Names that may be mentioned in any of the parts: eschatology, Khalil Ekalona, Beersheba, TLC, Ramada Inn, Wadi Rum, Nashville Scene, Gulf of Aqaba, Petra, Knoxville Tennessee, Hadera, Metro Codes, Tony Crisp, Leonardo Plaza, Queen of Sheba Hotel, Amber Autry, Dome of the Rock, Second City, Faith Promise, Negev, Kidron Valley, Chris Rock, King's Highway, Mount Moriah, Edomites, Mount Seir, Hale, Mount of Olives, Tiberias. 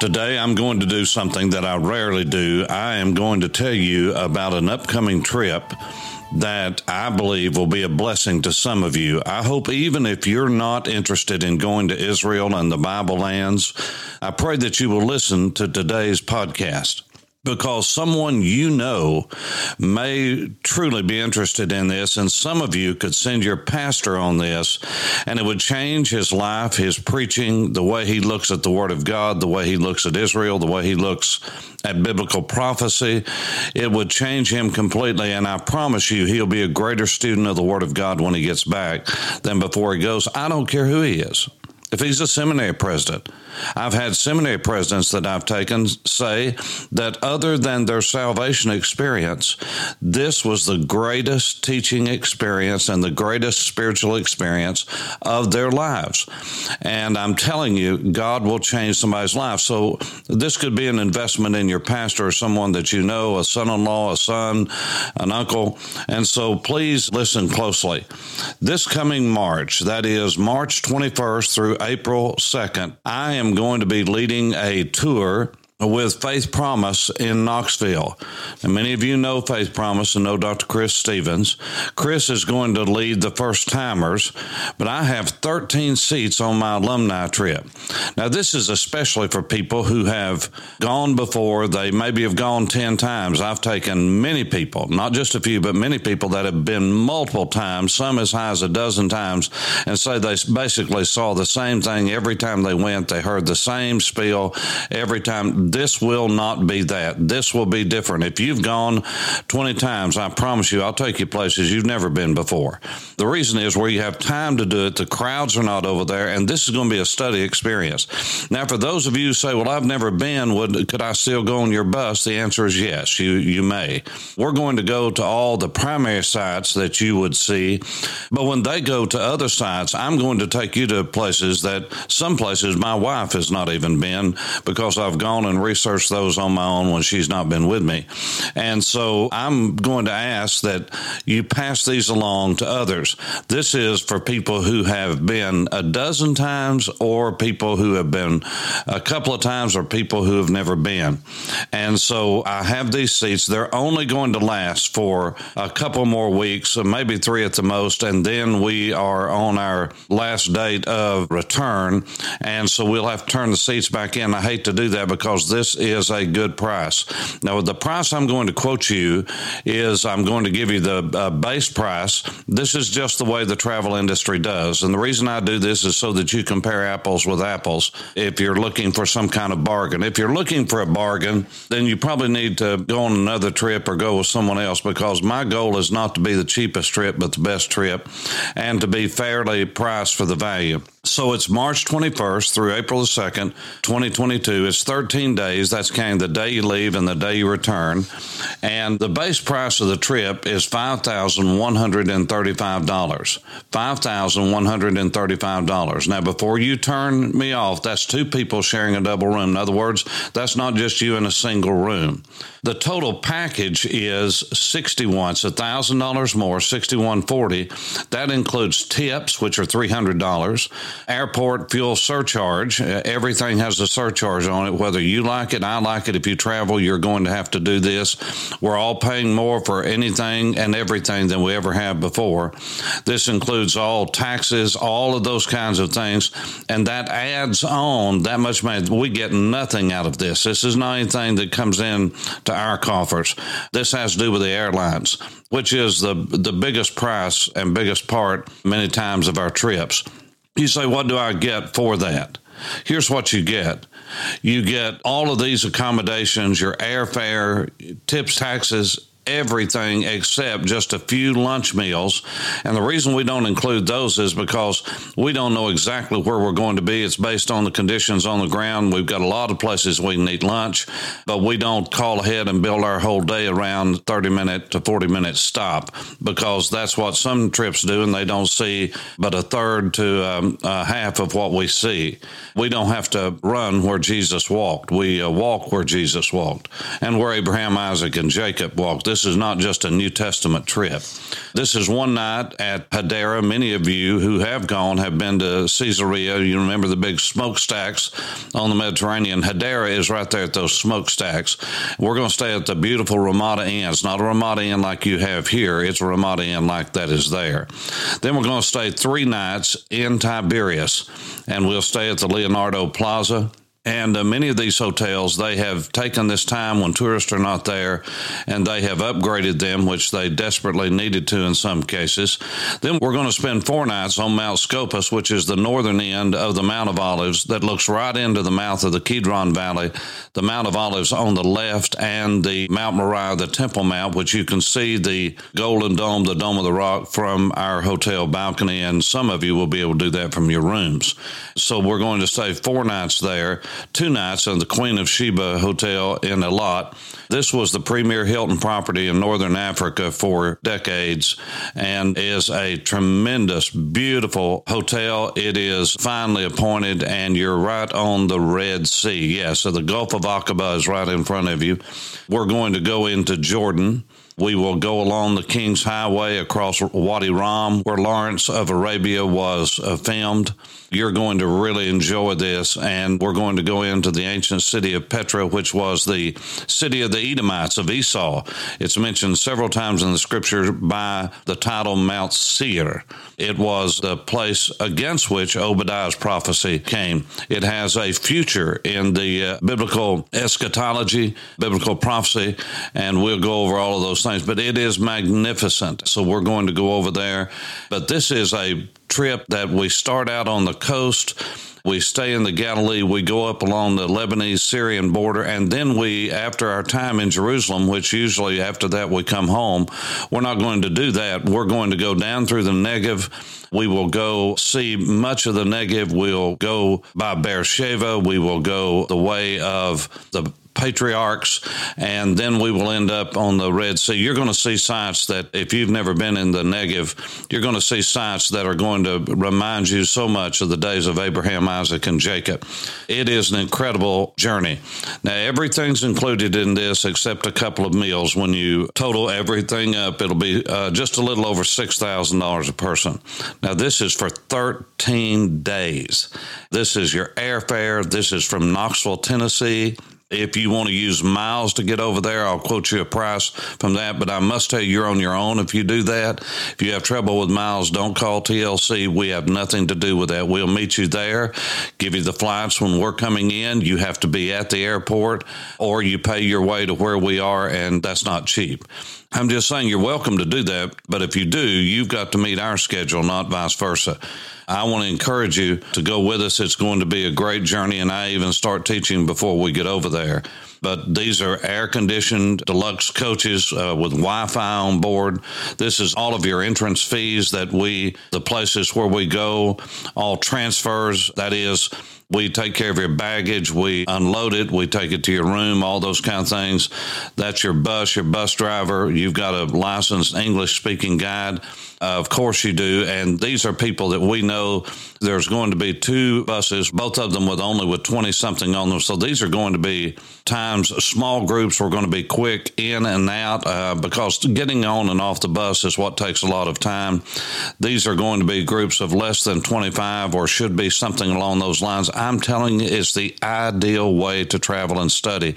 Today, I'm going to do something that I rarely do. I am going to tell you about an upcoming trip that I believe will be a blessing to some of you. I hope even if you're not interested in going to Israel and the Bible lands, I pray that you will listen to today's podcast, because someone you know may truly be interested in this, and some of you could send your pastor on this, and it would change his life, his preaching, the way he looks at the Word of God, the way he looks at Israel, the way he looks at biblical prophecy. It would change him completely, and I promise you he'll be a greater student of the Word of God when he gets back than before he goes. I don't care who he is. If he's a seminary president, I've had seminary presidents that I've taken say that other than their salvation experience, this was the greatest teaching experience and the greatest spiritual experience of their lives. And I'm telling you, God will change somebody's life. So this could be an investment in your pastor or someone that you know, a son-in-law, a son, an uncle. And so please listen closely. This coming March, that is March 21st through April 2nd, I am going to be leading a tour with Faith Promise in Knoxville. Now, many of you know Faith Promise and know Dr. Chris Stevens. Chris is going to lead the first timers, but I have 13 seats on my alumni trip. Now, this is especially for people who have gone before. They maybe have gone 10 times. I've taken many people, not just a few, but many people that have been multiple times, some as high as a dozen times, and say they basically saw the same thing every time they went. They heard the same spiel every time. This will not be that. This will be different. If you've gone 20 times, I promise you, I'll take you places you've never been before. The reason is where you have time to do it, the crowds are not over there, and this is going to be a study experience. Now, for those of you who say, well, I've never been, could I still go on your bus? The answer is yes, you may. We're going to go to all the primary sites that you would see, but when they go to other sites, I'm going to take you to places that some places my wife has not even been, because I've gone and research those on my own when she's not been with me. And so I'm going to ask that you pass these along to others. This is for people who have been a dozen times, or people who have been a couple of times, or people who have never been. And so I have these seats. They're only going to last for a couple more weeks, maybe three at the most. And then we are on our last date of return. And so we'll have to turn the seats back in. I hate to do that, because this is a good price. Now, the price I'm going to quote you is, I'm going to give you the base price. This is just the way the travel industry does. And the reason I do this is so that you compare apples with apples if you're looking for some kind of bargain. If you're looking for a bargain, then you probably need to go on another trip or go with someone else, because my goal is not to be the cheapest trip, but the best trip, and to be fairly priced for the value. So it's March 21st through April the 2nd, 2022. It's 13 days. That's kind of the day you leave and the day you return. And the base price of the trip is $5,135. $5,135. Now, before you turn me off, that's two people sharing a double room. In other words, that's not just you in a single room. The total package is $61. It's $1,000 more, $61.40. That includes tips, which are $300. Airport fuel surcharge. Everything has a surcharge on it, whether you like it, I like it. If you travel, you're going to have to do this. We're all paying more for anything and everything than we ever have before. This includes all taxes, all of those kinds of things, and that adds on that much money. We get nothing out of this. This is not anything that comes in to our coffers. This has to do with the airlines, which is the biggest price and biggest part many times of our trips. You say, what do I get for that? Here's what you get. You get all of these accommodations, your airfare, tips, taxes, everything except just a few lunch meals. And the reason we don't include those is because we don't know exactly where we're going to be. It's based on the conditions on the ground. We've got a lot of places we can eat lunch, but we don't call ahead and build our whole day around 30-minute to 40-minute stop, because that's what some trips do, and they don't see but a third to a half of what we see. We don't have to run where Jesus walked. We walk where Jesus walked and where Abraham, Isaac, and Jacob walked. This is not just a New Testament trip. This is one night at Hadera. Many of you who have gone have been to Caesarea. You remember the big smokestacks on the Mediterranean. Hadera is right there at those smokestacks. We're going to stay at the beautiful Ramada Inn. It's not a Ramada Inn like you have here. It's a Ramada Inn like that is there. Then we're going to stay 3 nights in Tiberias, and we'll stay at the Leonardo Plaza. And many of these hotels, they have taken this time when tourists are not there, and they have upgraded them, which they desperately needed to in some cases. Then we're going to spend 4 nights on Mount Scopus, which is the northern end of the Mount of Olives that looks right into the mouth of the Kidron Valley, the Mount of Olives on the left, and the Mount Moriah, the Temple Mount, which you can see the Golden Dome, the Dome of the Rock, from our hotel balcony, and some of you will be able to do that from your rooms. So we're going to stay 4 nights there. 2 nights in the Queen of Sheba Hotel in Eilat. This was the premier Hilton property in northern Africa for decades and is a tremendous, beautiful hotel. It is finely appointed, and you're right on the Red Sea. Yeah, so the Gulf of Aqaba is right in front of you. We're going to go into Jordan. We will go along the King's Highway across Wadi Rum, where Lawrence of Arabia was filmed. You're going to really enjoy this, and we're going to go into the ancient city of Petra, which was the city of the Edomites, of Esau. It's mentioned several times in the Scripture by the title Mount Seir. It was the place against which Obadiah's prophecy came. It has a future in the biblical eschatology, biblical prophecy, and we'll go over all of those things, but it is magnificent. So we're going to go over there. But this is a trip that we start out on the coast. We stay in the Galilee, we go up along the Lebanese-Syrian border, and then we, after our time in Jerusalem, which usually after that we come home, we're not going to do that. We're going to go down through the Negev. We will go see much of the Negev. We'll go by Beersheba. We will go the way of the patriarchs, and then we will end up on the Red Sea. You're going to see sites that, if you've never been in the Negev, you're going to see sites that are going to remind you so much of the days of Abraham, Isaac, and Jacob. It is an incredible journey. Now, everything's included in this except a couple of meals. When you total everything up, it'll be just a little over $6,000 a person. Now, this is for 13 days. This is your airfare. This is from Knoxville, Tennessee. If you want to use miles to get over there, I'll quote you a price from that. But I must tell you, you're on your own if you do that. If you have trouble with miles, don't call TLC. We have nothing to do with that. We'll meet you there, give you the flights when we're coming in. You have to be at the airport, or you pay your way to where we are, and that's not cheap. I'm just saying you're welcome to do that, but if you do, you've got to meet our schedule, not vice versa. I want to encourage you to go with us. It's going to be a great journey, and I even start teaching before we get over there. But these are air-conditioned deluxe coaches with Wi-Fi on board. This is all of your entrance fees that the places where we go, all transfers, that is, we take care of your baggage, we unload it, we take it to your room, all those kind of things. That's your bus driver. You've got a licensed English-speaking guide. Of course you do. And these are people that we know. There's going to be 2 buses, both of them with 20-something on them. So these are going to be times small groups. We're going to be quick in and out because getting on and off the bus is what takes a lot of time. These are going to be groups of less than 25, or should be something along those lines. I'm telling you, it's the ideal way to travel and study.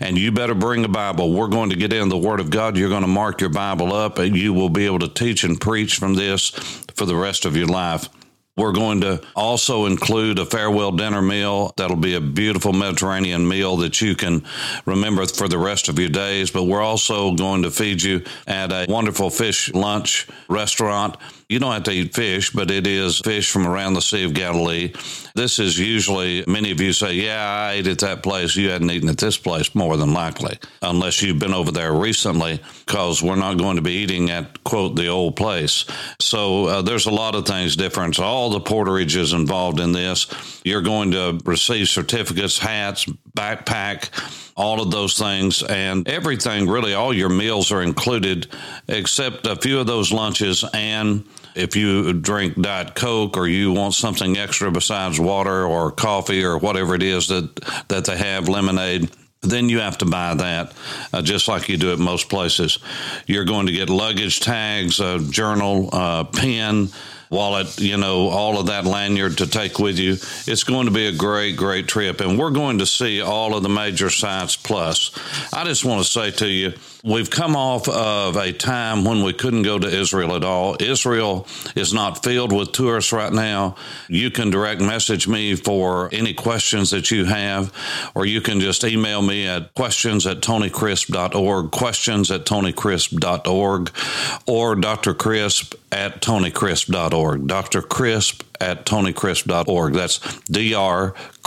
And you better bring a Bible. We're going to get in the Word of God. You're going to mark your Bible up, and you will be able to teach and preach from this for the rest of your life. We're going to also include a farewell dinner meal. That'll be a beautiful Mediterranean meal that you can remember for the rest of your days. But we're also going to feed you at a wonderful fish lunch restaurant. You don't have to eat fish, but it is fish from around the Sea of Galilee. This is usually, many of you say, yeah, I ate at that place. You hadn't eaten at this place, more than likely, unless you've been over there recently, because we're not going to be eating at, quote, the old place. So there's a lot of things different. All the porterage is involved in this. You're going to receive certificates, hats, backpack, all of those things, and everything, really, all your meals are included except a few of those lunches. And if you drink Diet Coke or you want something extra besides water or coffee or whatever it is that they have, lemonade, then you have to buy that, just like you do at most places. You're going to get luggage tags, a journal, a pen, wallet, you know, all of that, lanyard to take with you. It's going to be a great, great trip. And we're going to see all of the major sites. Plus, I just want to say to you, we've come off of a time when we couldn't go to Israel at all. Israel is not filled with tourists right now. You can direct message me for any questions that you have, or you can just email me at questions@tonycrisp.org, questions@tonycrisp.org, or drcrisp@tonycrisp.org, drcrisp@tonycrisp.org. That's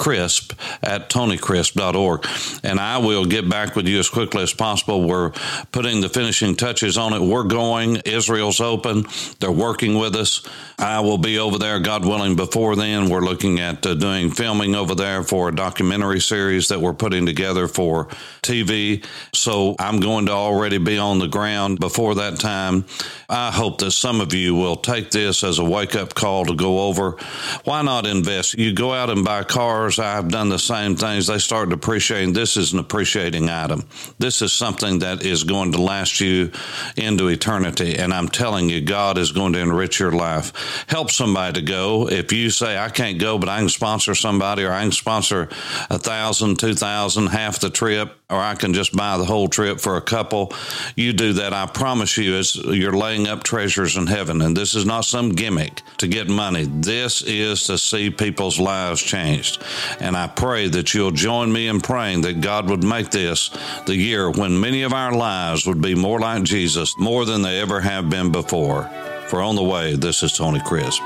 drcrisp@tonycrisp.org. And I will get back with you as quickly as possible. We're putting the finishing touches on it. We're going. Israel's open. They're working with us. I will be over there, God willing, before then. We're looking at doing filming over there for a documentary series that we're putting together for TV. So I'm going to already be on the ground before that time. I hope that some of you will take this as a wake-up call to go over. Why not invest? You go out and buy cars. I've done the same things. They start depreciating. This is an appreciating item. This is something that is going to last you into eternity. And I'm telling you, God is going to enrich your life. Help somebody to go. If you say, I can't go, but I can sponsor somebody, or I can sponsor 1,000, 2,000, half the trip, or I can just buy the whole trip for a couple. You do that. I promise you, you're laying up treasures in heaven. And this is not some gimmick to get money. This is to see people's lives changed. And I pray that you'll join me in praying that God would make this the year when many of our lives would be more like Jesus, more than they ever have been before. For On the Way, this is Tony Crisp.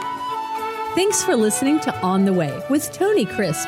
Thanks for listening to On the Way with Tony Crisp.